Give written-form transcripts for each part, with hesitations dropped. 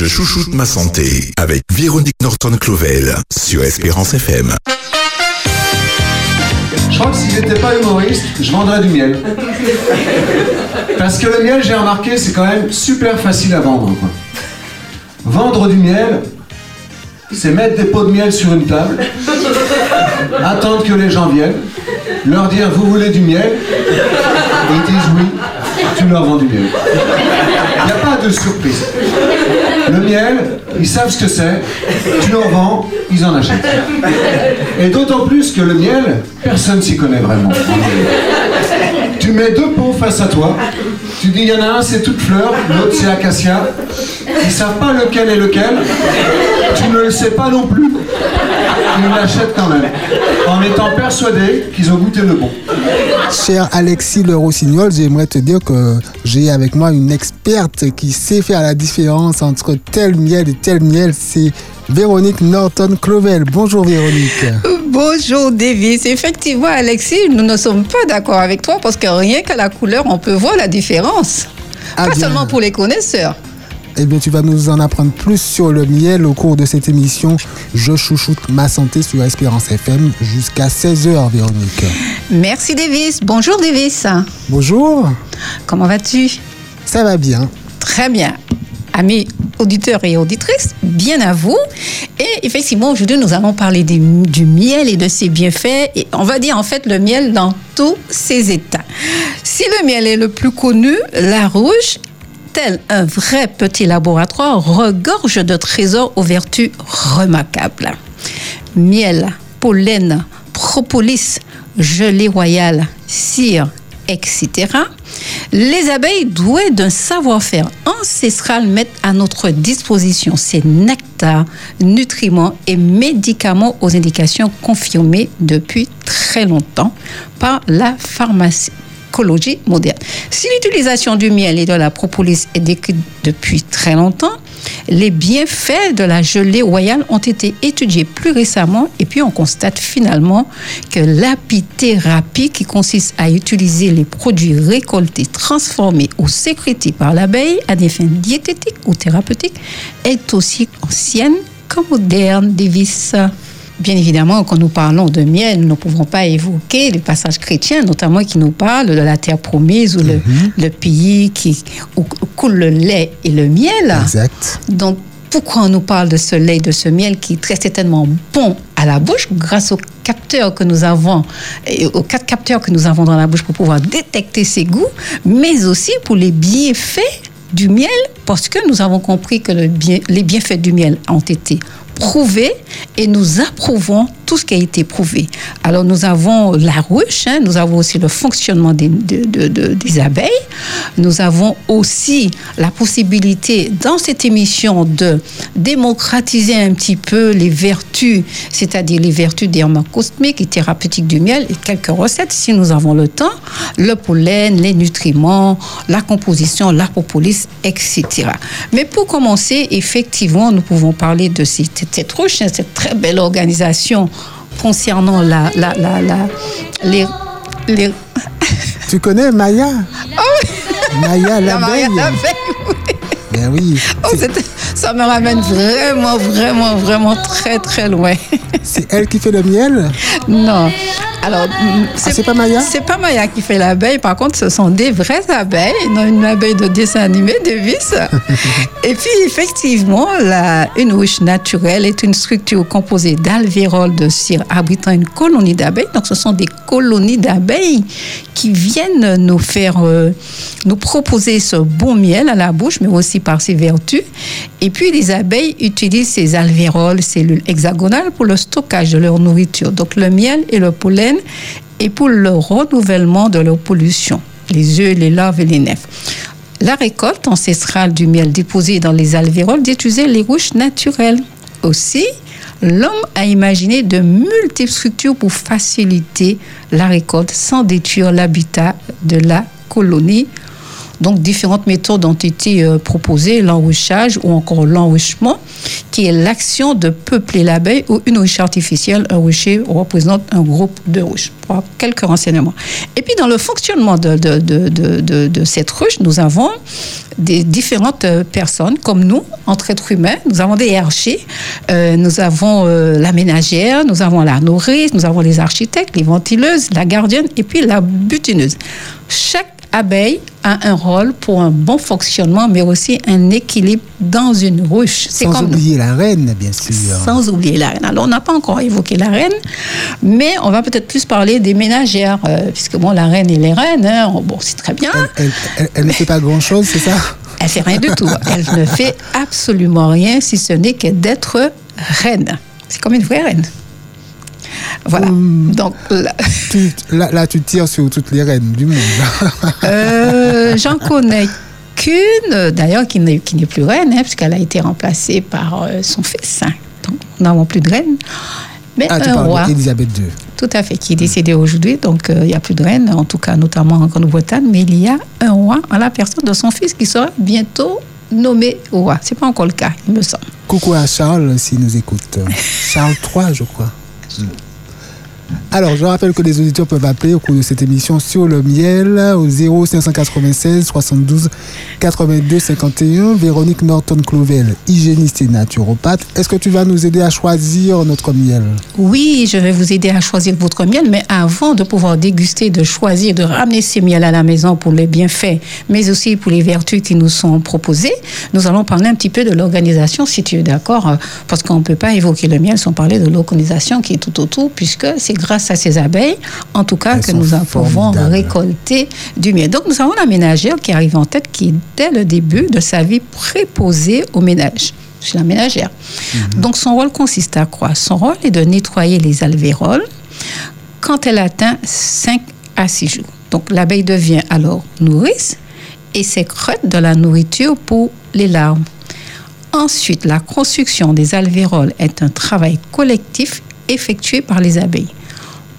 Je chouchoute ma santé avec Véronique Nortant-Clovel sur Espérance FM. Je crois que si j'étais pas humoriste, je vendrais du miel. Parce que le miel, j'ai remarqué, c'est quand même super facile à vendre, quoi. Vendre du miel, c'est mettre des pots de miel sur une table, attendre que les gens viennent, leur dire « Vous voulez du miel ?» et ils disent « Oui, tu leur vends du miel. » Il n'y a pas de surprise. Le miel, ils savent ce que c'est, tu leur vends, ils en achètent. Et d'autant plus que le miel, personne ne s'y connaît vraiment. Tu mets deux pots face à toi, tu dis il y en a un c'est toute fleur, l'autre c'est acacia, ils ne savent pas lequel est lequel, tu ne le sais pas non plus, ils l'achètent quand même, en étant persuadés qu'ils ont goûté le bon. Cher Alexis Le Rossignol, j'aimerais te dire que j'ai avec moi une experte qui sait faire la différence entre tel miel et tel miel, c'est Véronique Nortant-Clovel. Bonjour Véronique. Bonjour Davis. Effectivement Alexis, nous ne sommes pas d'accord avec toi parce que rien qu'à la couleur, on peut voir la différence. Seulement pour les connaisseurs. Eh bien, tu vas nous en apprendre plus sur le miel au cours de cette émission « Je chouchoute ma santé » sur Espérance FM jusqu'à 16h, Véronique. Merci Davis. Bonjour Davis. Bonjour. Comment vas-tu ? Ça va bien. Très bien. Amis auditeurs et auditrices, bien à vous. Et effectivement, aujourd'hui, nous allons parler du miel et de ses bienfaits. Et on va dire, en fait, le miel dans tous ses états. Si le miel est le plus connu, la ruche, tel un vrai petit laboratoire, regorge de trésors aux vertus remarquables. Miel, pollen, propolis, gelée royale, cire, etc. Les abeilles douées d'un savoir-faire ancestral mettent à notre disposition ces nectars, nutriments et médicaments aux indications confirmées depuis très longtemps par la pharmacologie moderne. Si l'utilisation du miel et de la propolis est décrite depuis très longtemps, les bienfaits de la gelée royale ont été étudiés plus récemment et puis on constate finalement que l'apithérapie qui consiste à utiliser les produits récoltés, transformés ou sécrétés par l'abeille à des fins diététiques ou thérapeutiques est aussi ancienne que moderne, Davis. Bien évidemment, quand nous parlons de miel, nous ne pouvons pas évoquer les passages chrétiens, notamment qui nous parlent de la terre promise ou le pays où coule le lait et le miel. Exact. Donc, pourquoi on nous parle de ce lait et de ce miel qui est très certainement bon à la bouche grâce aux capteurs que nous avons, aux 4 capteurs que nous avons dans la bouche pour pouvoir détecter ses goûts, mais aussi pour les bienfaits du miel, parce que nous avons compris que les bienfaits du miel ont été prouvé et nous approuvons tout ce qui a été prouvé. Alors nous avons la ruche, nous avons aussi le fonctionnement des abeilles, nous avons aussi la possibilité dans cette émission de démocratiser un petit peu les vertus, c'est-à-dire les vertus dermocosmiques et thérapeutiques du miel et quelques recettes si nous avons le temps, le pollen, les nutriments, la composition, la propolis, etc. Mais pour commencer, effectivement, nous pouvons parler de cette ruche, cette très belle organisation concernant les... Tu connais Maya ? Oh, Maya l'abeille. Ben oui. Oh, ça me ramène vraiment, vraiment, vraiment très, très loin. C'est elle qui fait le miel ? Non. Alors, c'est pas Maya ? C'est pas Maya qui fait l'abeille. Par contre, ce sont des vraies abeilles, non une abeille de dessin animé, Davis. Et puis, effectivement, une ruche naturelle est une structure composée d'alvéoles de cire abritant une colonie d'abeilles. Donc, ce sont des colonies d'abeilles qui viennent nous proposer ce bon miel à la bouche, mais aussi par ses vertus. Et puis, les abeilles utilisent ces alvéoles, cellules hexagonales, pour le stockage de leur nourriture. Donc, le miel et le pollen et pour le renouvellement de leur pollution, les œufs, les larves et les nèfles. La récolte ancestrale du miel déposée dans les alvéoles détruisait les ruches naturelles. Aussi, l'homme a imaginé de multiples structures pour faciliter la récolte sans détruire l'habitat de la colonie. Donc, différentes méthodes ont été proposées, l'enrichage ou encore l'enrichement, qui est l'action de peupler l'abeille ou une ruche artificielle. Un rucher représente un groupe de ruches. Pour quelques renseignements. Et puis, dans le fonctionnement de cette ruche, nous avons des différentes personnes, comme nous, entre êtres humains. Nous avons des hiérarchies, nous avons la ménagère, nous avons la nourrice, nous avons les architectes, les ventileuses, la gardienne et puis la butineuse. Chaque abeille a un rôle pour un bon fonctionnement, mais aussi un équilibre dans une ruche. C'est sans comme oublier la reine, bien sûr. Sans oublier la reine. Alors, on n'a pas encore évoqué la reine, mais on va peut-être plus parler des ménagères, puisque bon, la reine et les reines, hein, bon, c'est très bien. Elle ne fait pas grand-chose, c'est ça ? Elle ne fait rien du tout. Elle ne fait absolument rien, si ce n'est que d'être reine. C'est comme une vraie reine. Voilà. Donc, là, tu tires sur toutes les reines du monde. J'en connais qu'une, d'ailleurs, qui n'est plus reine, hein, puisqu'elle a été remplacée par son fils. Hein. Donc, nous n'avons plus de reine. Mais tu parles d'Élisabeth II. Tout à fait, qui est décédée aujourd'hui. Donc, il n'y a plus de reine, en tout cas, notamment en Grande-Bretagne. Mais il y a un roi en la personne de son fils qui sera bientôt nommé roi. Ce n'est pas encore le cas, il me semble. Coucou à Charles, s'il nous écoute. Charles III, je crois. Alors, je rappelle que les auditeurs peuvent appeler au cours de cette émission sur le miel au 0596 72 82 51. Véronique Nortant-Clovel, hygiéniste et naturopathe. Est-ce que tu vas nous aider à choisir notre miel ? Oui, je vais vous aider à choisir votre miel, mais avant de pouvoir déguster, de choisir, de ramener ces miels à la maison pour les bienfaits, mais aussi pour les vertus qui nous sont proposées, nous allons parler un petit peu de l'organisation, si tu es d'accord, parce qu'on ne peut pas évoquer le miel sans parler de l'organisation qui est tout autour, puisque c'est grâce à ces abeilles, en tout cas, que nous pouvons récolter du miel. Donc, nous avons la ménagère qui arrive en tête, qui, dès le début de sa vie, préposée au ménage. C'est la ménagère. Mm-hmm. Donc, son rôle consiste à quoi ? Son rôle est de nettoyer les alvéoles quand elle atteint 5 à 6 jours. Donc, l'abeille devient alors nourrice et sécrète de la nourriture pour les larves. Ensuite, la construction des alvéoles est un travail collectif effectué par les abeilles.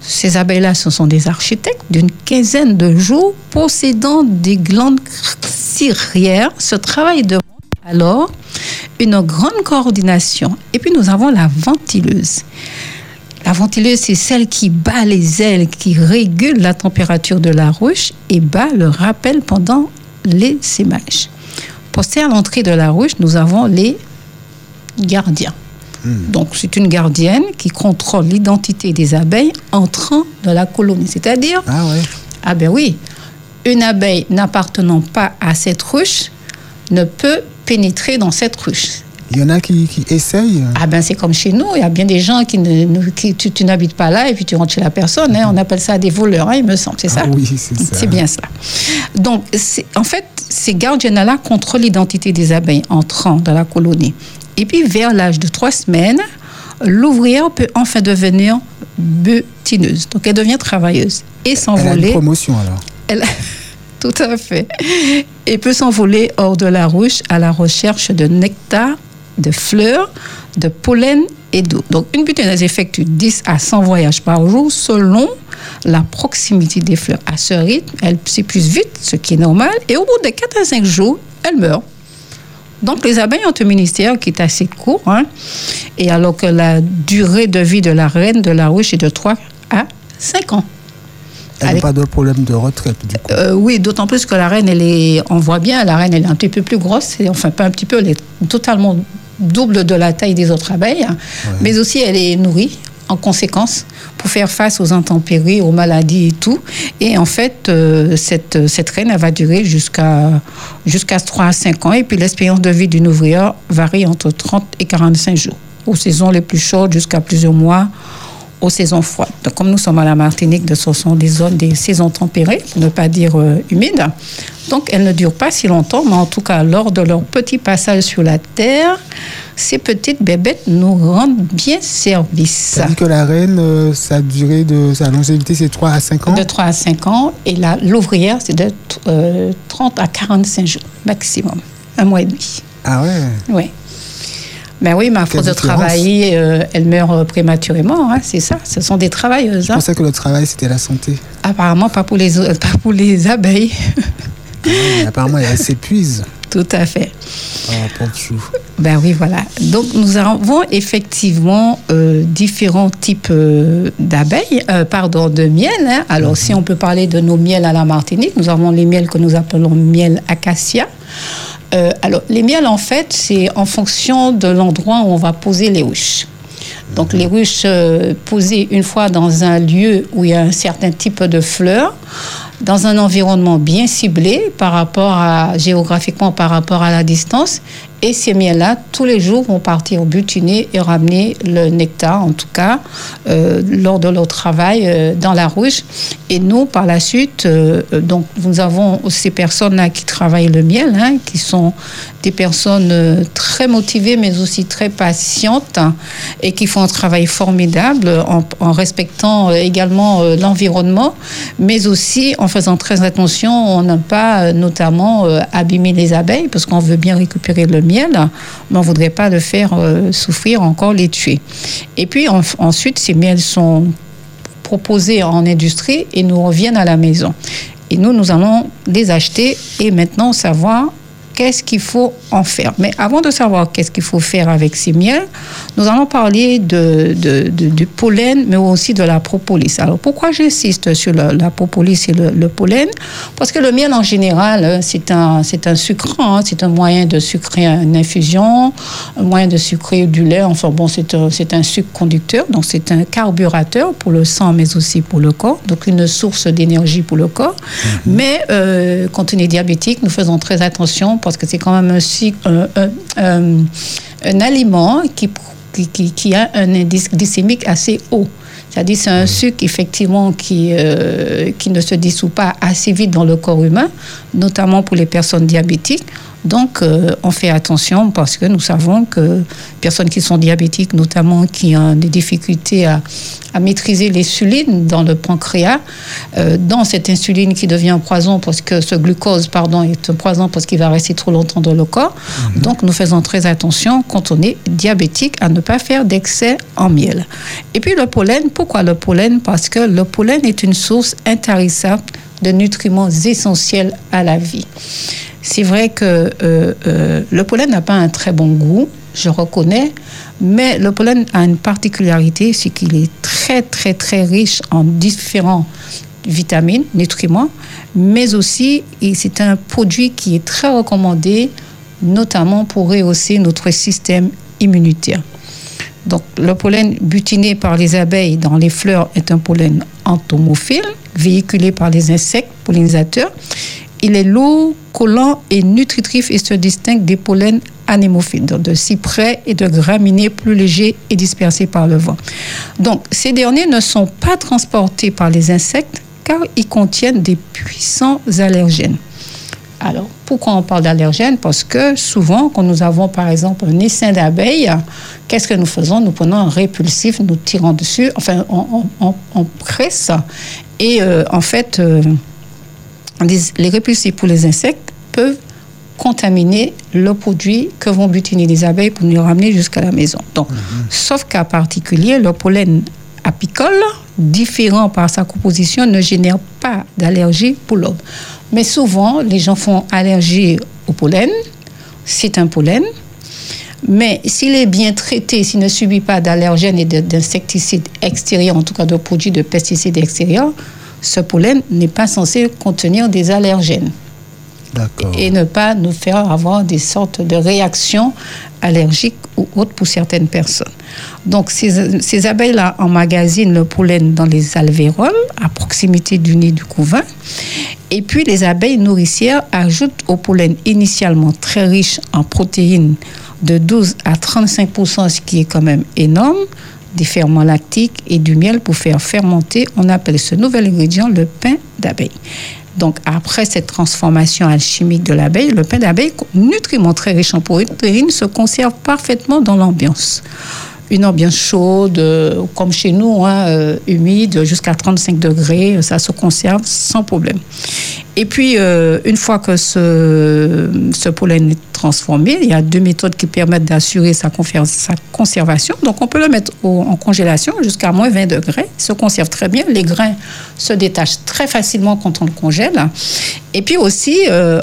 Ces abeilles-là, ce sont des architectes d'une quinzaine de jours possédant des glandes ciliaires. Ce travail demande alors une grande coordination. Et puis nous avons la ventileuse. La ventileuse, c'est celle qui bat les ailes, qui régule la température de la ruche et bat le rappel pendant les sémages. Posté à l'entrée de la ruche, nous avons les gardiens. Donc, c'est une gardienne qui contrôle l'identité des abeilles entrant dans la colonie. C'est-à-dire, une abeille n'appartenant pas à cette ruche ne peut pénétrer dans cette ruche. Il y en a qui essayent. Ah ben, c'est comme chez nous, il y a bien des gens tu n'habites pas là et puis tu rentres chez la personne. Hein, on appelle ça des voleurs, hein, il me semble, c'est ça ? Oui, c'est ça. C'est bien ça. Donc, ces gardiennes-là contrôlent l'identité des abeilles entrant dans la colonie. Et puis, vers l'âge de 3 semaines, l'ouvrière peut enfin devenir butineuse. Donc, elle devient travailleuse et s'envoler. Elle a une promotion, alors. Tout à fait. Et peut s'envoler hors de la ruche à la recherche de nectar, de fleurs, de pollen et d'eau. Donc, une butineuse effectue 10 à 100 voyages par jour selon la proximité des fleurs. À ce rythme, elle s'épuise vite, ce qui est normal. Et au bout de 4 à 5 jours, elle meurt. Donc, les abeilles ont un ministère qui est assez court, hein, et alors que la durée de vie de la reine de la ruche est de 3 à 5 ans. Elle n'a pas de problème de retraite, du coup. Oui, d'autant plus que la reine, on voit bien, la reine, elle est un petit peu plus grosse, enfin, pas un petit peu, elle est totalement double de la taille des autres abeilles, hein, ouais. Mais aussi, elle est nourrie, en conséquence, pour faire face aux intempéries, aux maladies et tout. Et en fait, cette reine, elle va durer jusqu'à 3 à 5 ans. Et puis, l'espérance de vie d'une ouvrière varie entre 30 et 45 jours. Aux saisons les plus chaudes, jusqu'à plusieurs mois, aux saisons froides. Donc, comme nous sommes à la Martinique, ce sont des zones, des saisons tempérées, pour ne pas dire humides. Donc, elles ne durent pas si longtemps, mais en tout cas, lors de leur petit passage sur la terre, ces petites bébêtes nous rendent bien service. C'est-à-dire que la reine, sa longévité, c'est 3 à 5 ans ? De 3 à 5 ans, et l'ouvrière, c'est de 30 à 45 jours, maximum, un mois et demi. Ah ouais ? Oui. Ben oui, mais à force de travailler, elle meurt prématurément, hein, c'est ça. Ce sont des travailleuses. Je pensais que le travail, c'était la santé. Apparemment, pas pour les abeilles. Ouais, apparemment, elle s'épuise. Tout à fait. Par rapport au chou. Ben oui, voilà. Donc, nous avons effectivement différents types d'abeilles, de miel. Hein. Alors, si on peut parler de nos miels à la Martinique, nous avons les miels que nous appelons miel acacia. Alors, les miels, en fait, c'est en fonction de l'endroit où on va poser les ruches. Donc, les ruches posées une fois dans un lieu où il y a un certain type de fleurs, dans un environnement bien ciblé géographiquement par rapport à la distance. Et ces miels-là, tous les jours, vont partir butiner et ramener le nectar, en tout cas, lors de leur travail dans la ruche. Et nous, par la suite, donc, nous avons ces personnes-là qui travaillent le miel, hein, qui sont des personnes très motivées, mais aussi très patientes, hein, et qui font un travail formidable en respectant également l'environnement, mais aussi en faisant très attention, on n'a pas notamment abîmer les abeilles, parce qu'on veut bien récupérer le miel. Mais on ne voudrait pas le faire souffrir, encore les tuer. Et puis ensuite, ces miels sont proposés en industrie et nous reviennent à la maison. Et nous allons les acheter et maintenant savoir qu'est-ce qu'il faut en faire. Mais avant de savoir qu'est-ce qu'il faut faire avec ces miels, nous allons parler du pollen, mais aussi de la propolis. Alors, pourquoi j'insiste sur la propolis et le pollen ? Parce que le miel, en général, c'est un sucrant, hein, c'est un moyen de sucrer une infusion, un moyen de sucrer du lait, enfin bon, c'est un sucre conducteur, donc c'est un carburateur pour le sang, mais aussi pour le corps, donc une source d'énergie pour le corps. Mais, quand on est diabétique, nous faisons très attention parce que c'est quand même un aliment qui a un indice glycémique assez haut. C'est-à-dire c'est un sucre effectivement qui ne se dissout pas assez vite dans le corps humain, notamment pour les personnes diabétiques. Donc, on fait attention parce que nous savons que personnes qui sont diabétiques, notamment qui ont des difficultés à maîtriser l'insuline dans le pancréas, dans cette insuline qui devient un poison parce que ce glucose, est un poison parce qu'il va rester trop longtemps dans le corps. Donc, nous faisons très attention quand on est diabétique à ne pas faire d'excès en miel. Et puis, le pollen, pourquoi le pollen ? Parce que le pollen est une source intarissable de nutriments essentiels à la vie. C'est vrai que le pollen n'a pas un très bon goût, je reconnais, mais le pollen a une particularité, c'est qu'il est très, très, très riche en différents vitamines, nutriments, mais aussi, c'est un produit qui est très recommandé, notamment pour rehausser notre système immunitaire. Donc, le pollen butiné par les abeilles dans les fleurs est un pollen entomophile, véhiculé par les insectes pollinisateurs. Il est lourd, collant et nutritif et se distingue des pollens anémophiles, donc de cyprès et de graminées plus légers et dispersés par le vent. Donc, ces derniers ne sont pas transportés par les insectes car ils contiennent des puissants allergènes. Alors, pourquoi on parle d'allergènes ? Parce que souvent, quand nous avons par exemple un essaim d'abeilles, qu'est-ce que nous faisons ? Nous prenons un répulsif, nous tirons dessus, enfin, on presse et en fait... les répulsifs pour les insectes peuvent contaminer le produit que vont butiner les abeilles pour nous le ramener jusqu'à la maison. Donc, sauf cas particulier, le pollen apicole, différent par sa composition, ne génère pas d'allergie pour l'homme. Mais souvent, les gens font allergie au pollen. C'est un pollen. Mais s'il est bien traité, s'il ne subit pas d'allergènes et d'insecticides extérieurs, en tout cas de produits de pesticides extérieurs, ce pollen n'est pas censé contenir des allergènes. D'accord. Et ne pas nous faire avoir des sortes de réactions allergiques ou autres pour certaines personnes. Donc, ces abeilles-là emmagasinent le pollen dans les alvéoles, à proximité du nid du couvain. Et puis, les abeilles nourricières ajoutent au pollen initialement très riche en protéines de 12 à 35%, ce qui est quand même énorme, des ferments lactiques et du miel pour faire fermenter. On appelle ce nouvel ingrédient le pain d'abeille. Donc, après cette transformation alchimique de l'abeille, le pain d'abeille, nutriment très riche en protéines, se conserve parfaitement dans l'ambiance. Une ambiance chaude, comme chez nous, hein, humide, jusqu'à 35 degrés, ça se conserve sans problème. Et puis, une fois que ce pollen est transformer. Il y a deux méthodes qui permettent d'assurer sa conservation. Donc, on peut le mettre en congélation jusqu'à moins 20 degrés. Il se conserve très bien. Les grains se détachent très facilement quand on le congèle. Et puis aussi,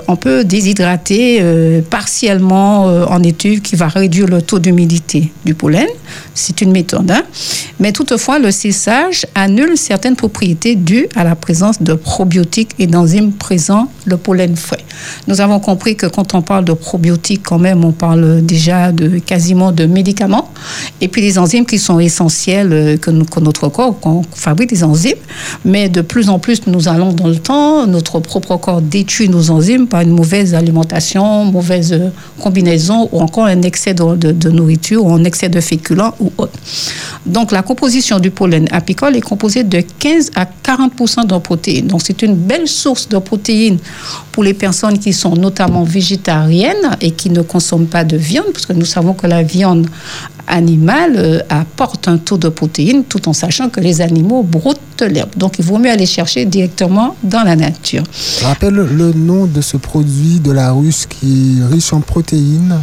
on peut déshydrater partiellement en étuve qui va réduire le taux d'humidité du pollen. C'est une méthode. Mais toutefois, le séchage annule certaines propriétés dues à la présence de probiotiques et d'enzymes présents le pollen frais. Nous avons compris que quand on parle de probiotiques, quand même, on parle déjà quasiment de médicaments. Et puis les enzymes qui sont essentielles que notre corps, qu'on fabrique des enzymes. Mais de plus en plus, nous allons dans le temps, notre propre corps détruit nos enzymes par une mauvaise alimentation, mauvaise combinaison ou encore un excès de nourriture ou un excès de féculents ou autre. Donc, la composition du pollen apicole est composée de 15 à 40% de protéines. Donc, c'est une belle source de protéines pour les personnes qui sont notamment végétariennes et qui ne consomment pas de viande, parce que nous savons que la viande animal apporte un taux de protéines tout en sachant que les animaux broutent l'herbe. Donc, il vaut mieux aller chercher directement dans la nature. Je rappelle le nom de ce produit de la ruche qui est riche en protéines.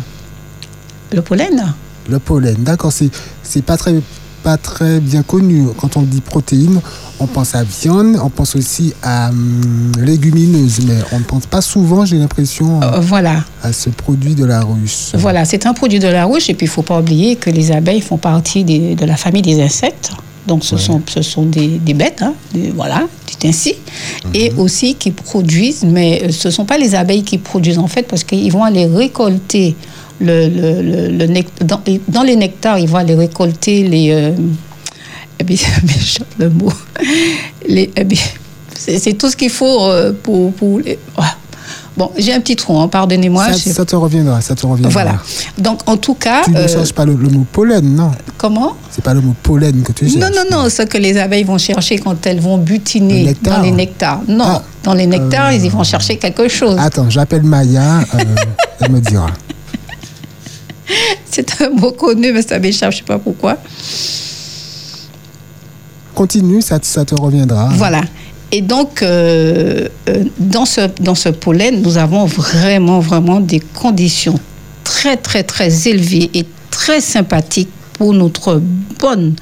Le pollen, d'accord. C'est pas très bien connu. Quand on dit protéines, on pense à viande, on pense aussi à légumineuses, mais on ne pense pas souvent, j'ai l'impression, à ce produit de la ruche. Voilà, c'est un produit de la ruche, et puis il ne faut pas oublier que les abeilles font partie de la famille des insectes. Donc, ce sont des bêtes, dites ainsi, et aussi qui produisent, mais ce ne sont pas les abeilles qui produisent en fait, parce qu'ils vont aller récolter le nectar, dans les nectars, ils vont aller récolter c'est tout ce qu'il faut pour les... Bon, j'ai un petit trou, pardonnez-moi. Ça te reviendra. Voilà. Donc, en tout cas... Tu ne cherches pas le mot pollen, non? Comment? C'est pas le mot pollen que tu cherches? Non, ce que les abeilles vont chercher quand elles vont butiner dans les nectars. Non, dans les nectars, ils vont chercher quelque chose. Attends, j'appelle Maya, elle me dira. C'est un mot connu, mais ça m'échappe, je ne sais pas pourquoi. Continue, ça te reviendra. Voilà. Et donc, dans ce pollen, nous avons vraiment, vraiment des conditions très, très, très élevées et très sympathiques pour notre bonne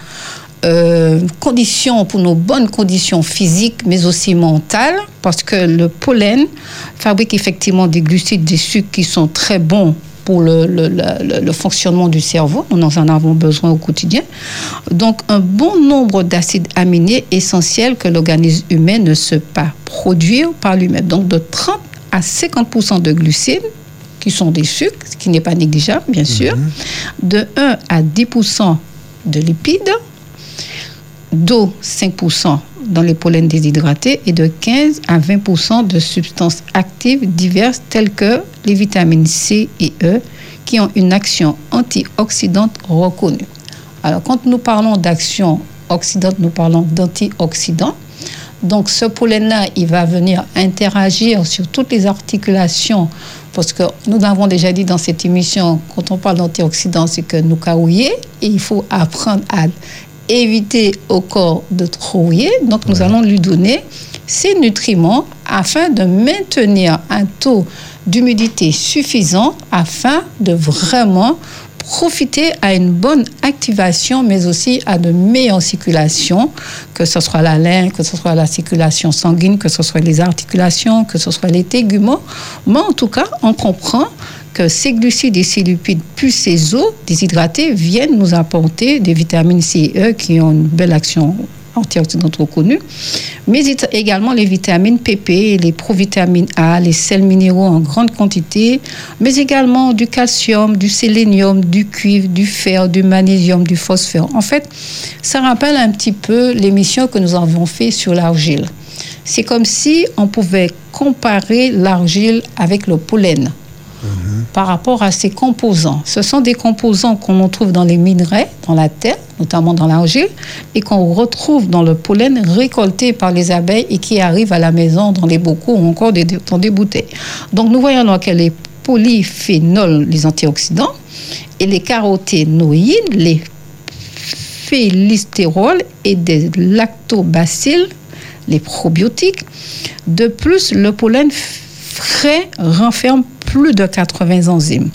condition, pour nos bonnes conditions physiques, mais aussi mentales, parce que le pollen fabrique effectivement des glucides, des sucres qui sont très bons pour le fonctionnement du cerveau. Nous en avons besoin au quotidien. Donc, un bon nombre d'acides aminés essentiels que l'organisme humain ne sait pas produire par lui-même. Donc, de 30 à 50% de glucides, qui sont des sucres, ce qui n'est pas négligeable, bien sûr, de 1 à 10% de lipides, d'eau 5% dans les pollens déshydratés et de 15 à 20% de substances actives diverses telles que les vitamines C et E qui ont une action antioxydante reconnue. Alors, quand nous parlons d'action oxydante, nous parlons d'antioxydants. Donc, ce pollen-là, il va venir interagir sur toutes les articulations parce que nous avons déjà dit dans cette émission, quand on parle d'antioxydants, c'est que nous carouillons et il faut apprendre à éviter au corps de trop rouiller. Donc, nous allons lui donner ces nutriments afin de maintenir un taux d'humidité suffisant afin de vraiment profiter à une bonne activation, mais aussi à de meilleures circulations, que ce soit la laine, que ce soit la circulation sanguine, que ce soit les articulations, que ce soit les téguments. Mais en tout cas, on comprend que ces glucides et ces lipides, plus ces eaux déshydratées, viennent nous apporter des vitamines C et E qui ont une belle action antioxydante reconnue, mais également les vitamines PP, les provitamines A, les sels minéraux en grande quantité, mais également du calcium, du sélénium, du cuivre, du fer, du magnésium, du phosphore. En fait, ça rappelle un petit peu l'émission que nous avons fait sur l'argile. C'est comme si on pouvait comparer l'argile avec le pollen. Par rapport à ces composants. Ce sont des composants qu'on trouve dans les minerais, dans la terre, notamment dans l'argile, et qu'on retrouve dans le pollen récolté par les abeilles et qui arrive à la maison dans les bocaux ou encore dans des bouteilles. Donc nous voyons donc les polyphénols, les antioxydants, et les caroténoïdes, les phytostérols et des lactobacilles, les probiotiques. De plus, le pollen frais renferme plus de 80 enzymes.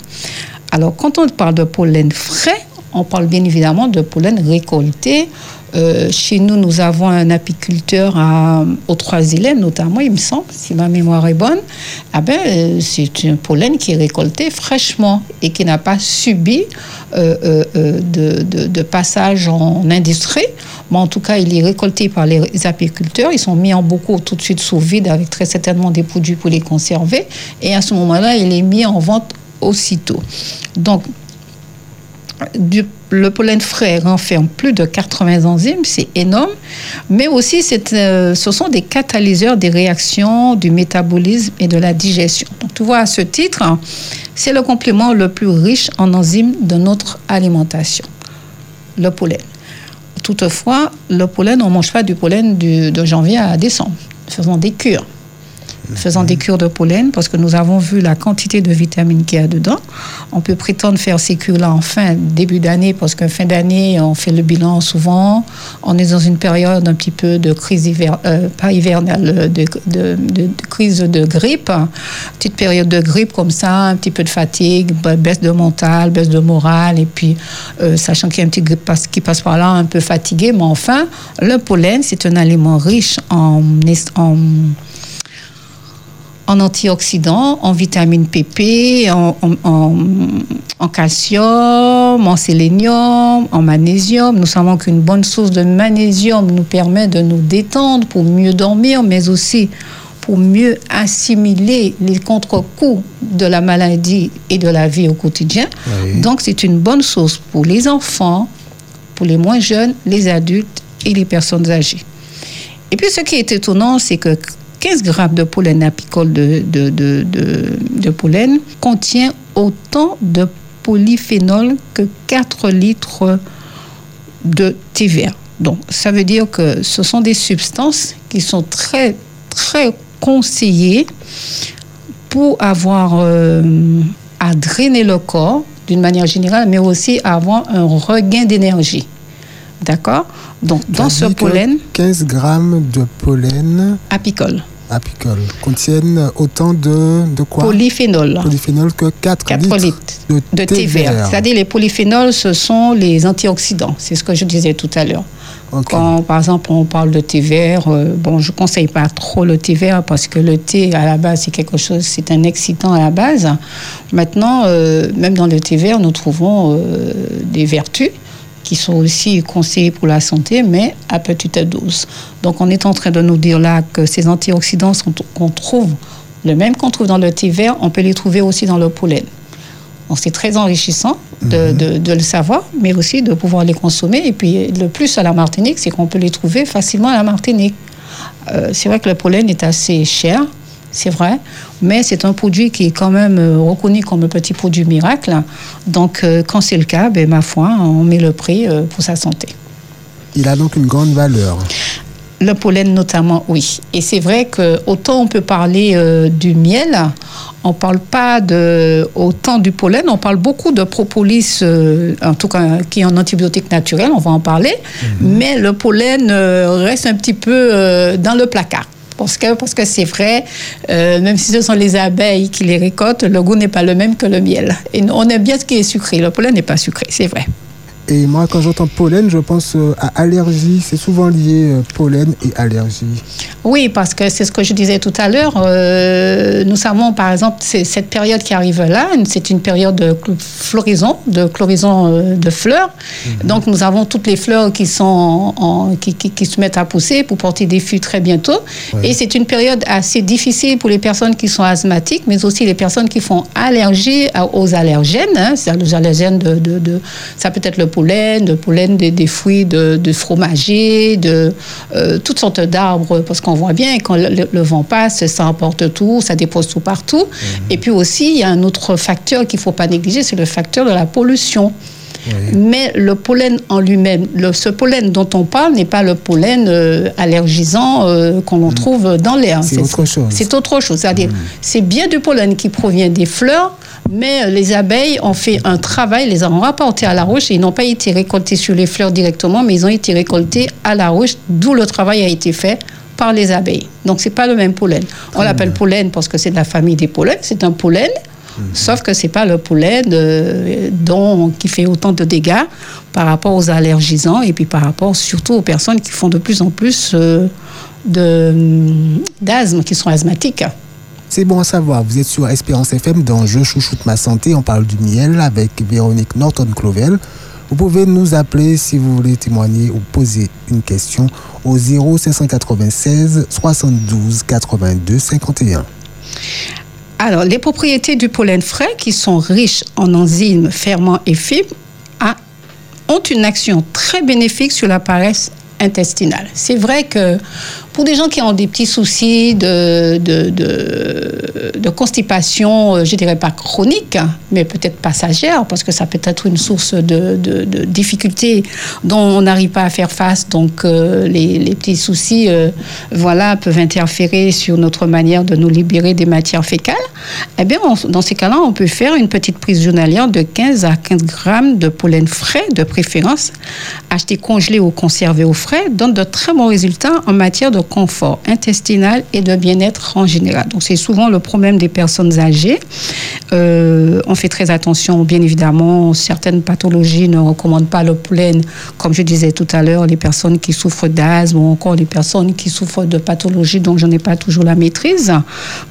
Alors, quand on parle de pollen frais, on parle bien évidemment de pollen récolté. Chez nous, nous avons un apiculteur aux Trois-Îlets, notamment, il me semble, si ma mémoire est bonne. C'est un pollen qui est récolté fraîchement et qui n'a pas subi de passage en industrie. Mais en tout cas, il est récolté par les apiculteurs. Ils sont mis en bocaux tout de suite sous vide avec très certainement des produits pour les conserver. Et à ce moment-là, il est mis en vente aussitôt. Donc, le pollen frais renferme plus de 80 enzymes, c'est énorme, mais aussi ce sont des catalyseurs des réactions, du métabolisme et de la digestion. Donc tu vois, à ce titre, c'est le complément le plus riche en enzymes de notre alimentation, le pollen. Toutefois, le pollen, on ne mange pas du pollen de janvier à décembre, faisant des cures. Faisant des cures de pollen, parce que nous avons vu la quantité de vitamine qu'il y a dedans. On peut prétendre faire ces cures-là en début d'année, parce qu'en fin d'année, on fait le bilan souvent. On est dans une période un petit peu de crise crise de grippe. Petite période de grippe comme ça, un petit peu de fatigue, baisse de mental, baisse de morale, et puis, sachant qu'il y a une petite grippe qui passe par là, un peu fatigué, mais enfin, le pollen, c'est un aliment riche en antioxydants, en vitamine PP, en calcium, en sélénium, en magnésium. Nous savons qu'une bonne source de magnésium nous permet de nous détendre pour mieux dormir, mais aussi pour mieux assimiler les contre-coups de la maladie et de la vie au quotidien. Oui. Donc, c'est une bonne source pour les enfants, pour les moins jeunes, les adultes et les personnes âgées. Et puis, ce qui est étonnant, c'est que 15 grammes de pollen apicole de pollen contient autant de polyphénol que 4 litres de thé vert. Donc, ça veut dire que ce sont des substances qui sont très, très conseillées pour avoir à drainer le corps d'une manière générale, mais aussi avoir un regain d'énergie. D'accord? Donc, dans ce pollen... 15 grammes de pollen... apicole. Contiennent autant de quoi? Polyphénol. Polyphénol que 4 litres de thé vert. C'est-à-dire, les polyphénols, ce sont les antioxydants. C'est ce que je disais tout à l'heure. Okay. Quand, par exemple, on parle de thé vert, je ne conseille pas trop le thé vert parce que le thé, à la base, c'est un excitant à la base. Maintenant, même dans le thé vert, nous trouvons des vertus qui sont aussi conseillés pour la santé, mais à petite dose. Donc, on est en train de nous dire là que ces antioxydants qu'on trouve dans le thé vert, on peut les trouver aussi dans le pollen. Donc, c'est très enrichissant de le savoir, mais aussi de pouvoir les consommer. Et puis, le plus à la Martinique, c'est qu'on peut les trouver facilement à la Martinique. C'est vrai que le pollen est assez cher, c'est vrai, mais c'est un produit qui est quand même reconnu comme un petit produit miracle. Donc, quand c'est le cas, ma foi, on met le prix pour sa santé. Il a donc une grande valeur. Le pollen notamment, oui. Et c'est vrai qu'autant on peut parler du miel, on ne parle pas autant du pollen, on parle beaucoup de propolis, en tout cas qui est un antibiotique naturel, on va en parler, mais le pollen reste un petit peu dans le placard. Parce que c'est vrai, même si ce sont les abeilles qui les récoltent, le goût n'est pas le même que le miel. Et on aime bien ce qui est sucré. Le pollen n'est pas sucré, c'est vrai. Et moi, quand j'entends pollen, je pense à allergie. C'est souvent lié pollen et allergie. Oui, parce que c'est ce que je disais tout à l'heure. Nous savons, par exemple, cette période qui arrive là, c'est une période de floraison, de fleurs. Donc, nous avons toutes les fleurs qui sont qui se mettent à pousser pour porter des fruits très bientôt. Ouais. Et c'est une période assez difficile pour les personnes qui sont asthmatiques, mais aussi les personnes qui font allergie aux allergènes. Les allergènes ça peut être le pollen des fruits de fromagers, de toutes sortes d'arbres, parce qu'on voit bien quand le vent passe, ça emporte tout, ça dépose tout partout. Et puis aussi, il y a un autre facteur qu'il ne faut pas négliger, c'est le facteur de la pollution. Oui. Mais le pollen en lui-même, ce pollen dont on parle n'est pas le pollen allergisant qu'on trouve dans l'air. C'est autre chose. C'est autre chose. C'est-à-dire, c'est bien du pollen qui provient des fleurs, mais les abeilles ont fait un travail, les ont rapportés à la ruche, et ils n'ont pas été récoltés sur les fleurs directement, mais ils ont été récoltés à la ruche, d'où le travail a été fait par les abeilles. Donc, ce n'est pas le même pollen. On l'appelle pollen parce que c'est de la famille des pollens, c'est un pollen. Sauf que ce n'est pas le poulet qui fait autant de dégâts par rapport aux allergisants et puis par rapport surtout aux personnes qui font de plus en plus d'asthme, qui sont asthmatiques. C'est bon à savoir. Vous êtes sur Espérance FM dans Je chouchoute ma santé. On parle du miel avec Véronique Nortant-Clovel. Vous pouvez nous appeler si vous voulez témoigner ou poser une question au 0596 72 82 51. Alors, les propriétés du pollen frais, qui sont riches en enzymes, ferments et fibres, ont une action très bénéfique sur la paresse intestinale. C'est vrai que pour des gens qui ont des petits soucis de constipation, je dirais pas chronique, mais peut-être passagère, parce que ça peut être une source de difficultés dont on n'arrive pas à faire face, donc les petits soucis peuvent interférer sur notre manière de nous libérer des matières fécales. Eh bien, dans ces cas-là, on peut faire une petite prise journalière de 15 à 15 grammes de pollen frais, de préférence, acheté congelé ou conservé au frais, donne de très bons résultats en matière de confort intestinal et de bien-être en général. Donc, c'est souvent le problème des personnes âgées. On fait très attention, bien évidemment, certaines pathologies ne recommandent pas le pollen, comme je disais tout à l'heure, les personnes qui souffrent d'asthme ou encore les personnes qui souffrent de pathologies dont je n'ai pas toujours la maîtrise.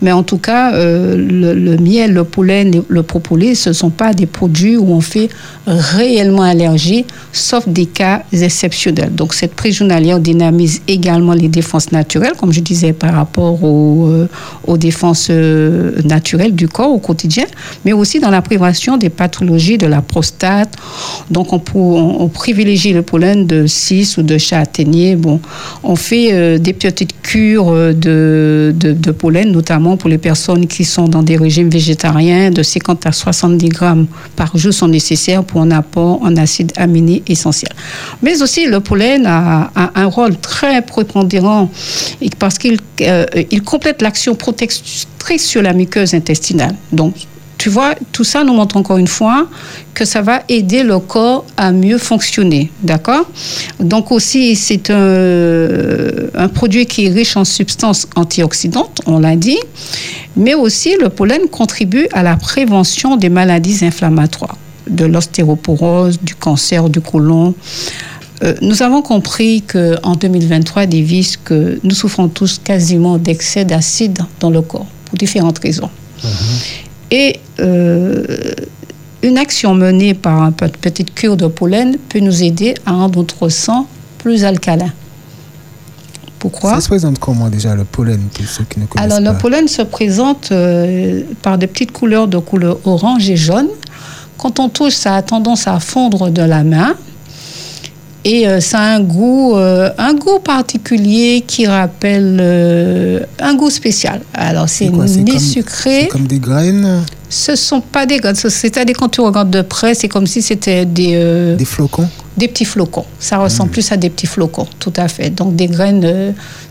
Mais en tout cas, le miel, le pollen, le propolis, ce ne sont pas des produits où on fait réellement allergie, sauf des cas exceptionnels. Donc, cette prise journalière dynamise également les défenses naturelles, comme je disais, par rapport aux défenses naturelles du corps au quotidien, mais aussi dans la prévention des pathologies de la prostate. Donc, on privilégie le pollen de cis ou de chat atteigné. Bon, on fait des petites cures de pollen, notamment pour les personnes qui sont dans des régimes végétariens. De 50 à 70 grammes par jour sont nécessaires pour un apport en acides aminés essentiels. Mais aussi, le pollen a un rôle très prépondérant parce qu'il complète l'action protectrice sur la muqueuse intestinale. Donc, tu vois, tout ça nous montre encore une fois que ça va aider le corps à mieux fonctionner, d'accord ? Donc aussi, c'est un produit qui est riche en substances antioxydantes, on l'a dit, mais aussi le pollen contribue à la prévention des maladies inflammatoires, de l'ostéoporose, du cancer du côlon. Nous avons compris qu'en 2023, des vices que nous souffrons tous quasiment d'excès d'acide dans le corps, pour différentes raisons. Mmh. Et une action menée par une petite cure de pollen peut nous aider à rendre notre sang plus alcalin. Pourquoi ? Ça se présente comment déjà le pollen pour ceux qui ne connaissent pas ? Alors le pollen se présente par des petites couleurs de couleur orange et jaune. Quand on touche, ça a tendance à fondre de la main. Et ça a un goût particulier qui rappelle un goût spécial. Alors, c'est ni sucré. C'est comme des graines ? Ce ne sont pas des graines. C'est-à-dire, quand tu regardes de près, c'est comme si c'était des flocons ? Des petits flocons. Ça ressemble plus à des petits flocons, tout à fait. Donc, des graines,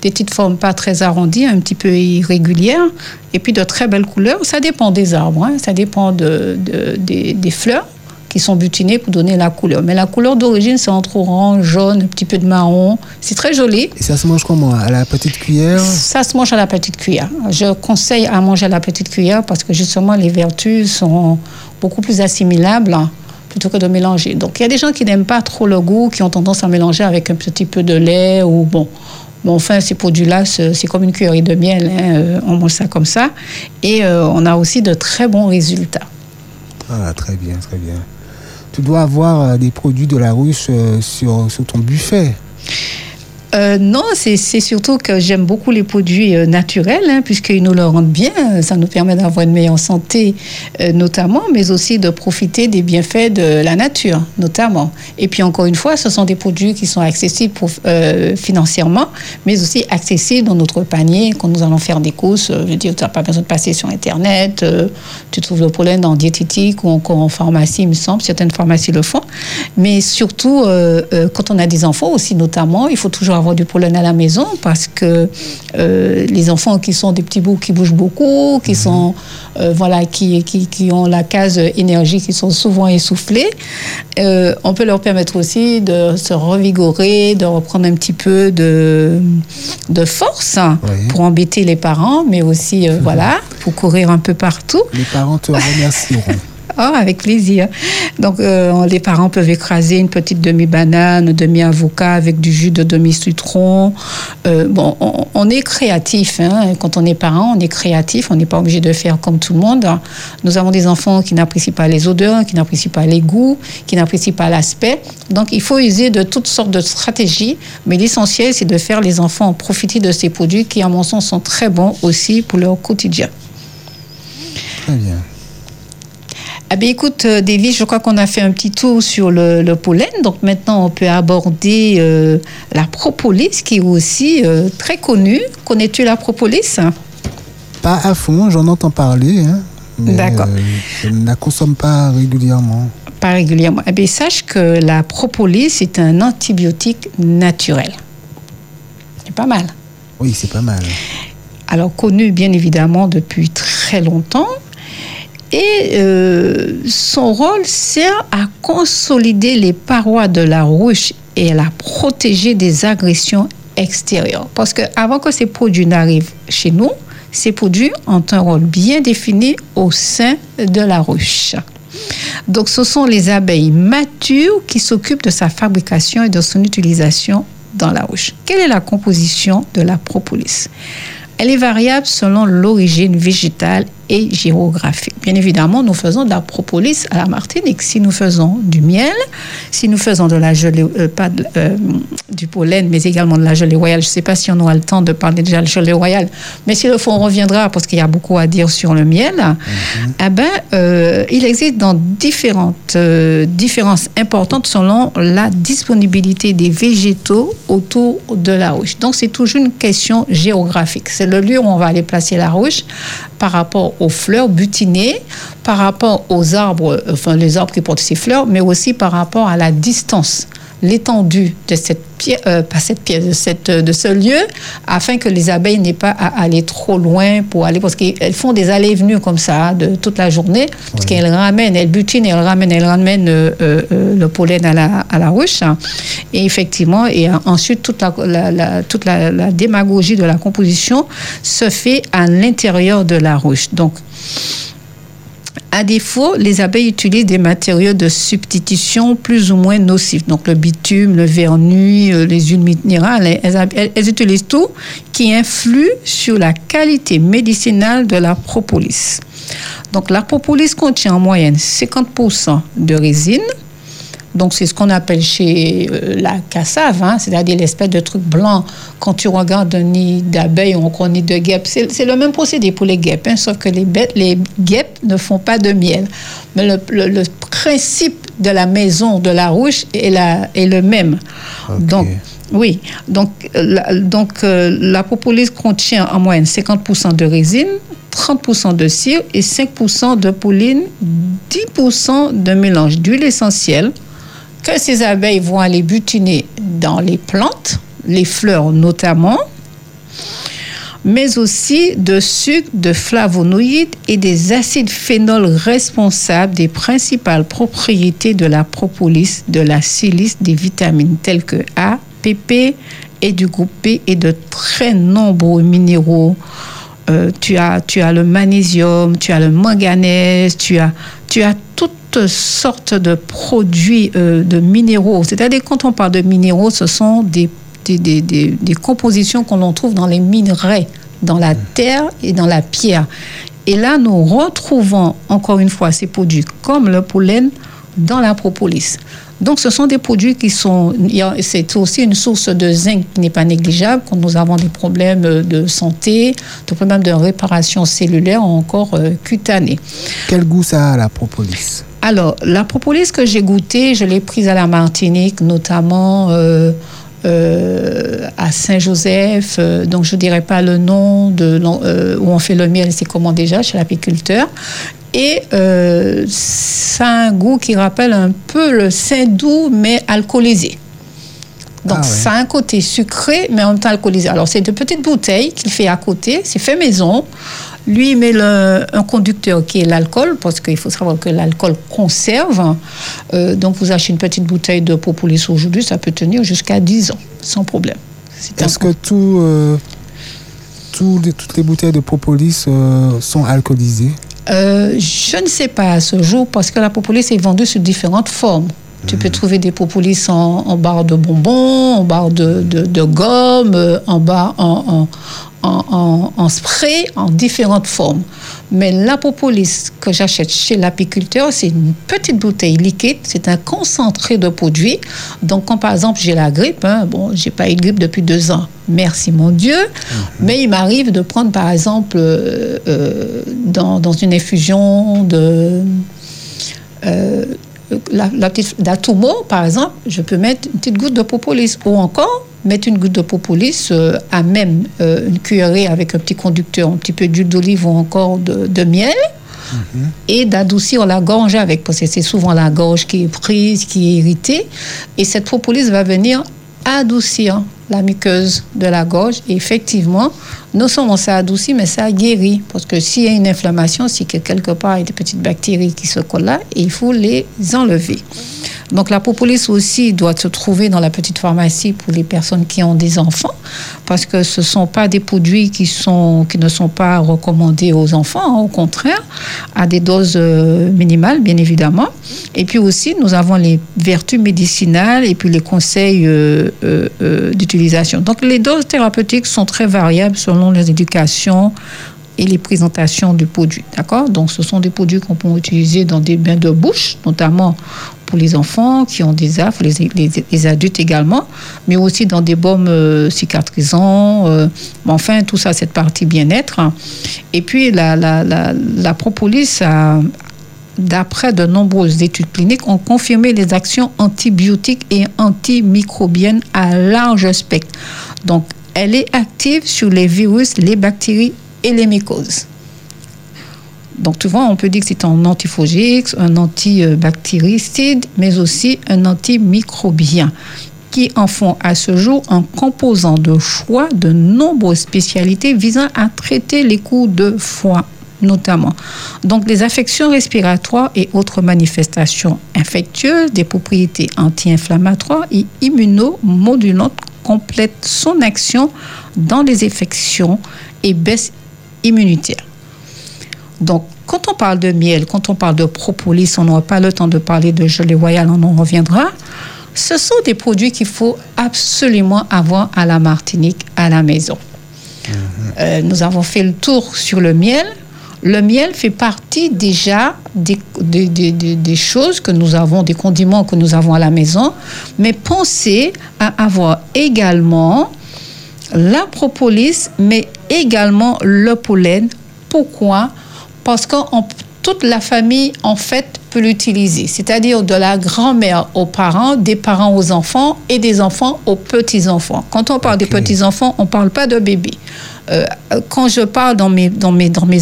des petites formes pas très arrondies, un petit peu irrégulières, et puis de très belles couleurs. Ça dépend des arbres, hein. Ça dépend des fleurs. Qui sont butinés pour donner la couleur. Mais la couleur d'origine, c'est entre orange, jaune, un petit peu de marron. C'est très joli. Et ça se mange comment ? À la petite cuillère ? Ça se mange à la petite cuillère. Je conseille à manger à la petite cuillère parce que justement, les vertus sont beaucoup plus assimilables plutôt que de mélanger. Donc, il y a des gens qui n'aiment pas trop le goût, qui ont tendance à mélanger avec un petit peu de lait ou bon... Bon, enfin, ces produits-là, c'est comme une cuillerée de miel. Hein. On mange ça comme ça. Et on a aussi de très bons résultats. Ah, très bien, très bien. Tu dois avoir des produits de la ruche sur ton buffet. Non, c'est surtout que j'aime beaucoup les produits naturels, hein, puisqu'ils nous le rendent bien. Ça nous permet d'avoir une meilleure santé, notamment, mais aussi de profiter des bienfaits de la nature, notamment. Et puis, encore une fois, ce sont des produits qui sont accessibles financièrement, mais aussi accessibles dans notre panier. Quand nous allons faire des courses, je veux dire, tu n'as pas besoin de passer sur Internet. Tu trouves le pollen en diététique ou encore en pharmacie, il me semble. Certaines pharmacies le font. Mais surtout, quand on a des enfants aussi, notamment, il faut toujours avoir du pollen à la maison parce que les enfants qui sont des petits bouts qui bougent beaucoup, qui sont qui ont la case énergie, qui sont souvent essoufflés, on peut leur permettre aussi de se revigorer, de reprendre un petit peu de force pour embêter les parents, mais aussi pour courir un peu partout. Les parents te remercieront. Oh, avec plaisir. Donc, les parents peuvent écraser une petite demi-banane, demi-avocat avec du jus de demi-citron. On est créatif. Hein. Quand on est parent, on est créatif. On n'est pas obligé de faire comme tout le monde. Nous avons des enfants qui n'apprécient pas les odeurs, qui n'apprécient pas les goûts, qui n'apprécient pas l'aspect. Donc, il faut user de toutes sortes de stratégies. Mais l'essentiel, c'est de faire les enfants profiter de ces produits qui, à mon sens, sont très bons aussi pour leur quotidien. Très bien. Ah ben écoute, David, je crois qu'on a fait un petit tour sur le pollen. Donc maintenant, on peut aborder la propolis, qui est aussi très connue. Connais-tu la propolis ? Pas à fond, j'en entends parler. Hein, mais d'accord. Je ne la consomme pas régulièrement. Pas régulièrement. Eh bien, sache que la propolis est un antibiotique naturel. C'est pas mal. Oui, c'est pas mal. Alors, connu bien évidemment depuis très longtemps. Et son rôle sert à consolider les parois de la ruche et à la protéger des agressions extérieures. Parce qu'avant que ces produits n'arrivent chez nous, ces produits ont un rôle bien défini au sein de la ruche. Donc ce sont les abeilles matures qui s'occupent de sa fabrication et de son utilisation dans la ruche. Quelle est la composition de la propolis ? Elle est variable selon l'origine végétale et géographique. Bien évidemment, nous faisons de la propolis à la Martinique. Si nous faisons du miel, si nous faisons de la gelée, du pollen, mais également de la gelée royale. Je ne sais pas si on aura le temps de parler de la gelée royale, mais si le fond reviendra, parce qu'il y a beaucoup à dire sur le miel, il existe dans différences importantes selon la disponibilité des végétaux autour de la ruche. Donc, c'est toujours une question géographique. C'est le lieu où on va aller placer la ruche par rapport aux fleurs butinées, par rapport aux arbres, enfin les arbres qui portent ces fleurs, mais aussi par rapport à la distance, l'étendue de ce lieu, afin que les abeilles n'aient pas à aller trop loin pour aller, parce qu'elles font des allées et venues comme ça de toute la journée, parce qu'elles ramènent, elles butinent, elles ramènent le pollen à la ruche, et effectivement, et ensuite toute la démagogie de la composition se fait à l'intérieur de la ruche. Donc, à défaut, les abeilles utilisent des matériaux de substitution plus ou moins nocifs. Donc le bitume, le vernis, les huiles minérales, elles utilisent tout qui influe sur la qualité médicinale de la propolis. Donc la propolis contient en moyenne 50% de résine. Donc, c'est ce qu'on appelle chez la cassave, hein, c'est-à-dire l'espèce de truc blanc. Quand tu regardes un nid d'abeille ou un nid de guêpe, c'est le même procédé pour les guêpes, hein, sauf que les guêpes ne font pas de miel. Mais le principe de la maison de la ruche est le même. Okay. Donc, oui. Donc, la propolis contient en moyenne 50% de résine, 30% de cire et 5% de pollen, 10% de mélange d'huile essentielle, que ces abeilles vont aller butiner dans les plantes, les fleurs notamment, mais aussi de sucre, de flavonoïdes et des acides phénol responsables des principales propriétés de la propolis, de la silice, des vitamines telles que A, PP et du groupe B et de très nombreux minéraux. Tu as le magnésium, tu as le manganèse, tu as toutes sortes de produits de minéraux. C'est-à-dire quand on parle de minéraux, ce sont des compositions qu'on trouve dans les minerais, dans la terre et dans la pierre. Et là, nous retrouvons encore une fois ces produits comme le pollen dans la propolis. Donc, ce sont des produits qui sont... C'est aussi une source de zinc qui n'est pas négligeable quand nous avons des problèmes de santé, des problèmes de réparation cellulaire ou encore cutanée. Quel goût ça a, la propolis ? Alors, la propolis que j'ai goûtée, je l'ai prise à la Martinique, notamment à Saint-Joseph. Donc, je ne dirais pas le nom où on fait le miel, c'est comment déjà, chez l'apiculteur. Et ça a un goût qui rappelle un peu le saindoux, mais alcoolisé. Donc, ça a un côté sucré, mais en même temps alcoolisé. Alors, c'est de petites bouteilles qu'il fait à côté. C'est fait maison. Lui, il met un conducteur qui est l'alcool, parce qu'il faut savoir que l'alcool conserve. Donc, vous achetez une petite bouteille de propolis aujourd'hui, ça peut tenir jusqu'à 10 ans, sans problème. Est-ce que toutes les bouteilles de propolis sont alcoolisées? Je ne sais pas à ce jour, parce que la propolis est vendue sous différentes formes. Tu peux trouver des propolis en barres de bonbons, en barres de gomme, en barres en spray, en différentes formes. Mais la propolis que j'achète chez l'apiculteur, c'est une petite bouteille liquide, c'est un concentré de produit. Donc, quand par exemple j'ai la grippe, j'ai pas eu de grippe depuis 2 ans, merci mon Dieu, mais il m'arrive de prendre par exemple dans une infusion de... La petite d'atomo, par exemple, je peux mettre une petite goutte de propolis, ou encore mettre une goutte de propolis à même une cuillerée avec un petit conducteur, un petit peu d'huile d'olive ou encore de miel, et d'adoucir la gorge avec, parce que c'est souvent la gorge qui est prise, qui est irritée, et cette propolis va venir adoucir la muqueuse de la gorge, et effectivement, non seulement ça adoucit, mais ça guérit. Parce que s'il y a une inflammation, si quelque part il y a des petites bactéries qui se collent là, il faut les enlever. Donc la propolis aussi doit se trouver dans la petite pharmacie pour les personnes qui ont des enfants, parce que ce ne sont pas des produits qui ne sont pas recommandés aux enfants, au contraire, à des doses minimales, bien évidemment. Et puis aussi, nous avons les vertus médicinales et puis les conseils d'utilisation. Donc les doses thérapeutiques sont très variables selon les éducations et les présentations du produit, d'accord? Donc, ce sont des produits qu'on peut utiliser dans des bains de bouche, notamment pour les enfants qui ont des affres, les adultes également, mais aussi dans des baumes cicatrisants, enfin, tout ça, cette partie bien-être. Et puis, la propolis, d'après de nombreuses études cliniques, ont confirmé les actions antibiotiques et antimicrobiennes à large spectre. Donc, elle est active sur les virus, les bactéries et les mycoses. Donc, tu vois, on peut dire que c'est un antifongique, un antibactéricide, mais aussi un antimicrobien, qui en font à ce jour un composant de choix de nombreuses spécialités visant à traiter les coups de foie, notamment. Donc, les affections respiratoires et autres manifestations infectieuses, des propriétés anti-inflammatoires et immunomodulantes complètent son action dans les infections et baisse immunitaire. Donc, quand on parle de miel, quand on parle de propolis, on n'aura pas le temps de parler de gelée royale, on en reviendra. Ce sont des produits qu'il faut absolument avoir à la Martinique, à la maison. Nous avons fait le tour sur le miel. Le miel fait partie déjà des choses que nous avons, des condiments que nous avons à la maison, mais pensez à avoir également la propolis, mais également le pollen. Pourquoi? Parce que toute la famille, en fait, peut l'utiliser. C'est-à-dire de la grand-mère aux parents, des parents aux enfants et des enfants aux petits-enfants. Quand on parle des petits-enfants, on ne parle pas de bébés. Quand je parle dans mes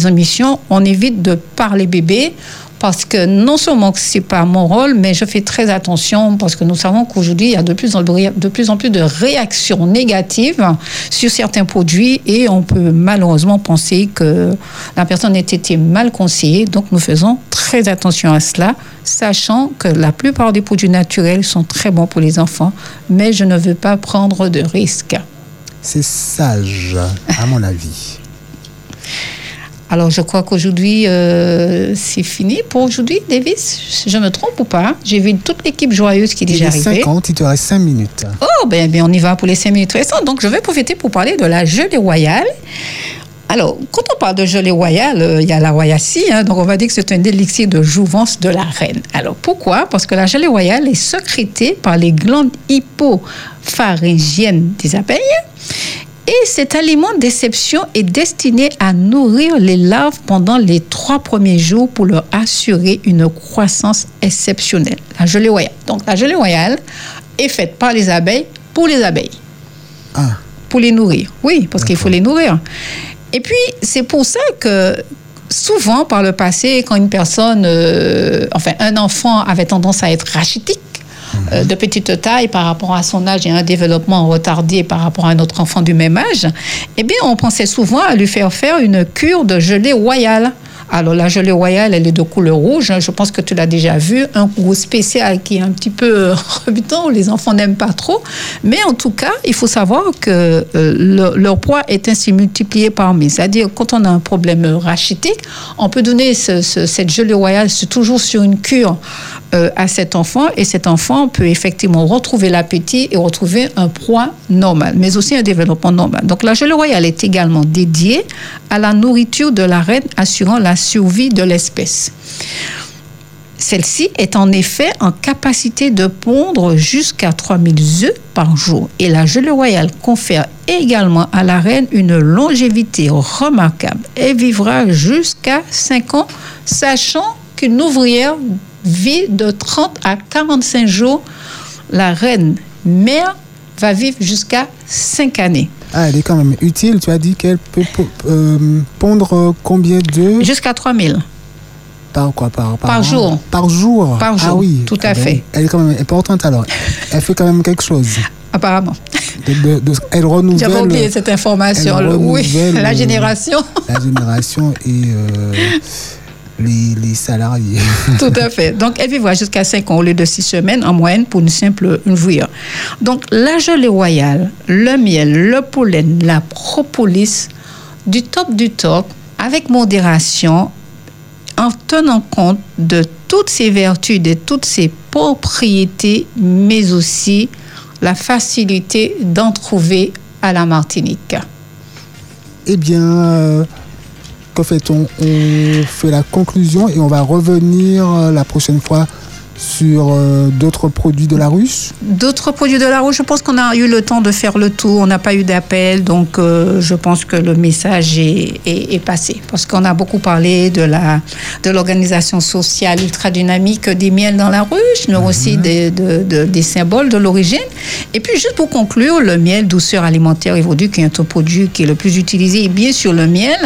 émissions, on évite de parler bébé, parce que non seulement que ce n'est pas mon rôle, mais je fais très attention, parce que nous savons qu'aujourd'hui, il y a de plus en plus de réactions négatives sur certains produits, et on peut malheureusement penser que la personne a été mal conseillée. Donc, nous faisons très attention à cela, sachant que la plupart des produits naturels sont très bons pour les enfants, mais je ne veux pas prendre de risques. C'est sage, à mon avis. Alors, je crois qu'aujourd'hui, c'est fini pour aujourd'hui, Davis. Je me trompe ou pas? J'ai vu toute l'équipe joyeuse qui est déjà arrivée. 50, il te reste 5 minutes. Oh, ben on y va pour les 5 minutes restantes. Donc, je vais profiter pour parler de la gelée royale. Alors, quand on parle de gelée royale, il y a la royacie, donc on va dire que c'est un élixir de jouvence de la reine. Alors, pourquoi? Parce que la gelée royale est sécrétée par les glandes hypopharyngiennes des abeilles. Et cet aliment d'exception est destiné à nourrir les larves pendant les 3 premiers jours pour leur assurer une croissance exceptionnelle. La gelée royale. Donc, la gelée royale est faite par les abeilles pour les abeilles. Ah. Pour les nourrir. Oui, parce qu'il faut les nourrir. Et puis, c'est pour ça que souvent, par le passé, quand une personne, un enfant avait tendance à être rachitique, de petite taille par rapport à son âge et un développement retardé par rapport à un autre enfant du même âge, eh bien, on pensait souvent à lui faire faire une cure de gelée royale. Alors, la gelée royale, elle est de couleur rouge. Je pense que tu l'as déjà vu. Un goût spécial qui est un petit peu rebutant, où les enfants n'aiment pas trop. Mais en tout cas, il faut savoir que leur poids est ainsi multiplié par 1000. C'est-à-dire, quand on a un problème rachitique, on peut donner cette gelée royale toujours sur une cure à cet enfant. Et cet enfant peut effectivement retrouver l'appétit et retrouver un poids normal, mais aussi un développement normal. Donc, la gelée royale est également dédiée à la nourriture de la reine, assurant la survie de l'espèce. Celle-ci est en effet en capacité de pondre jusqu'à 3000 œufs par jour. Et la gelée royale confère également à la reine une longévité remarquable. Elle vivra jusqu'à 5 ans, sachant qu'une ouvrière vit de 30 à 45 jours. La reine mère va vivre jusqu'à 5 années. Ah, elle est quand même utile. Tu as dit qu'elle peut pondre combien d'œufs ? Jusqu'à 3000. Par jour. Par jour. Par jour. Ah oui. Tout à fait. Elle est quand même importante alors. Elle fait quand même quelque chose. Apparemment. Elle renouvelle. J'avais oublié cette information. La génération. La génération et les salariés. Tout à fait. Donc, elle vivra jusqu'à 5 ans au lieu de 6 semaines en moyenne pour une simple ouvrière. Donc, la gelée royale, le miel, le pollen, la propolis, du top, avec modération, en tenant compte de toutes ses vertus, de toutes ses propriétés, mais aussi la facilité d'en trouver à la Martinique. Eh bien... En fait, on fait la conclusion et on va revenir la prochaine fois sur d'autres produits de la ruche. D'autres produits de la ruche, je pense qu'on a eu le temps de faire le tour, on n'a pas eu d'appel, donc je pense que le message est passé. Parce qu'on a beaucoup parlé de l'organisation sociale ultra dynamique des miels dans la ruche, mais aussi des symboles de l'origine. Et puis juste pour conclure, le miel douceur alimentaire évolue, qui est un produit qui est le plus utilisé. Et bien sûr, le miel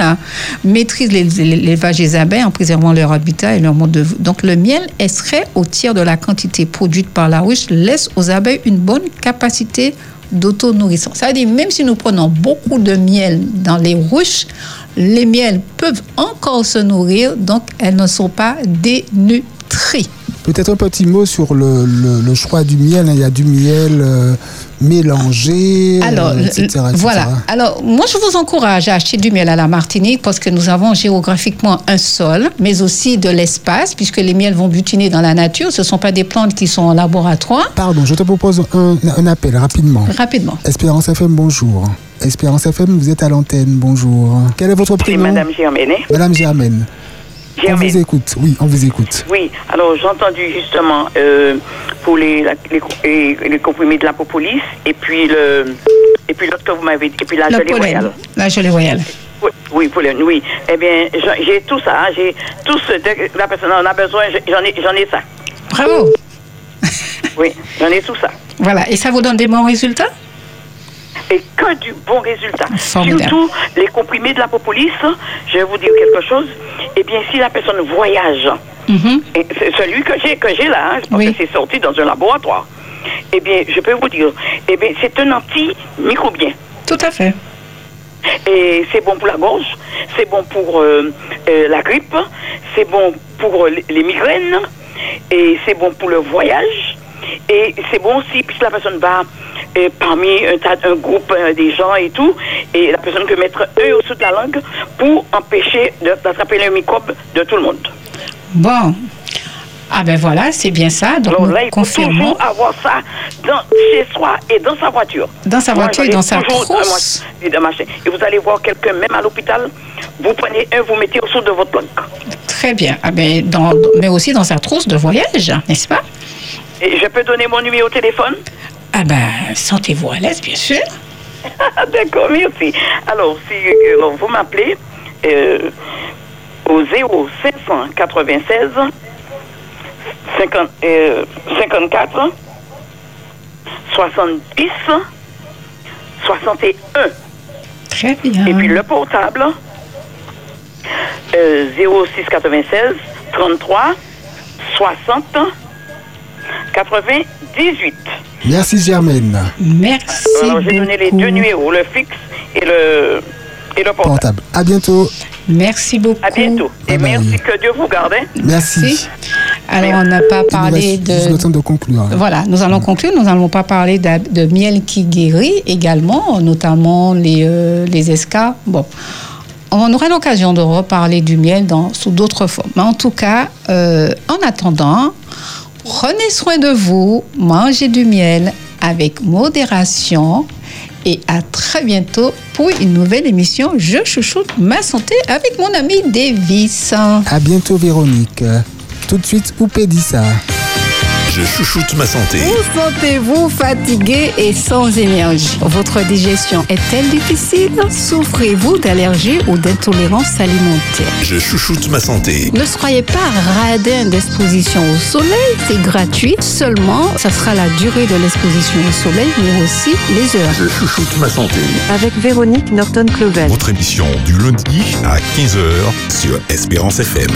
maîtrise l'élevage des abeilles en préservant leur habitat et leur mode de vie. Donc le miel extrait au de la quantité produite par la ruche laisse aux abeilles une bonne capacité d'autonourrissance. Ça veut dire, même si nous prenons beaucoup de miel dans les ruches, les miels peuvent encore se nourrir, donc elles ne sont pas dénutries. Peut-être un petit mot sur le choix du miel. Il y a du miel mélangé, alors, etc. Voilà. Alors, moi, je vous encourage à acheter du miel à la Martinique parce que nous avons géographiquement un sol, mais aussi de l'espace, puisque les miels vont butiner dans la nature. Ce ne sont pas des plantes qui sont en laboratoire. Pardon, je te propose un appel rapidement. Espérance FM, bonjour. Espérance FM, vous êtes à l'antenne, bonjour. Quel est votre prénom ? C'est Madame Germaine. Madame Germaine. Germaine. On vous écoute, oui, on vous écoute. Oui, alors j'ai entendu justement pour les comprimés de la propolis et puis l'autre que vous m'avez dit, et puis la gelée royale. La gelée royale. Oui, pollen, oui. Eh bien, j'ai tout ça, hein, j'ai tout ce que la personne en a besoin, j'en ai ça. Bravo. Oui, j'en ai tout ça. Voilà, et ça vous donne des bons résultats ? Et que du bon résultat. Formidable. Surtout les comprimés de la propolis, je vais vous dire quelque chose. Eh bien, si la personne voyage, et c'est celui que j'ai là, hein, parce que c'est sorti dans un laboratoire, eh bien, je peux vous dire, eh bien, c'est un antimicrobien. Tout à fait. Et c'est bon pour la gorge, c'est bon pour la grippe, c'est bon pour les migraines, et c'est bon pour le voyage, et c'est bon aussi, puisque la personne va... Et parmi un groupe des gens et tout, et la personne peut mettre eux au-dessus de la langue pour empêcher d'attraper le microbe de tout le monde. Bon. Ah ben voilà, c'est bien ça. Donc alors là, il faut toujours avoir ça chez soi et dans sa voiture. Dans sa voiture et dans sa trousse. Et vous allez voir quelqu'un, même à l'hôpital, vous prenez un, vous mettez au-dessous de votre langue. Très bien. Ah ben, mais aussi dans sa trousse de voyage, n'est-ce pas ? Et je peux donner mon numéro de téléphone ? Ah ben, sentez-vous à l'aise, bien sûr. D'accord, merci. Alors, si vous m'appelez au 0596 54 70 61. Très bien. Et puis le portable 0696 33 60 90. 18. Merci Germaine. Merci. Alors, j'ai donné les deux numéros, le fixe et le portable. À bientôt. Merci beaucoup. À bientôt. Et merci, que Dieu vous garde. Merci. Alors, on n'a pas parlé de... Juste le temps de conclure. Voilà, nous allons conclure. Nous n'allons pas parler de miel qui guérit également, notamment les escarres. Bon, on aura l'occasion de reparler du miel sous d'autres formes. Mais en tout cas, en attendant, prenez soin de vous, mangez du miel avec modération. Et à très bientôt pour une nouvelle émission Je chouchoute ma santé avec mon ami Davis. À bientôt Véronique. Tout de suite, Oupé dit ça. Je chouchoute ma santé. Vous sentez-vous fatigué et sans énergie? Votre digestion est-elle difficile? Souffrez-vous d'allergies ou d'intolérance alimentaire? Je chouchoute ma santé. Ne soyez pas radin d'exposition au soleil. C'est gratuit. Seulement, ça sera la durée de l'exposition au soleil, mais aussi les heures. Je chouchoute ma santé. Avec Véronique Nortant-Clovel. Votre émission du lundi à 15h sur Espérance FM.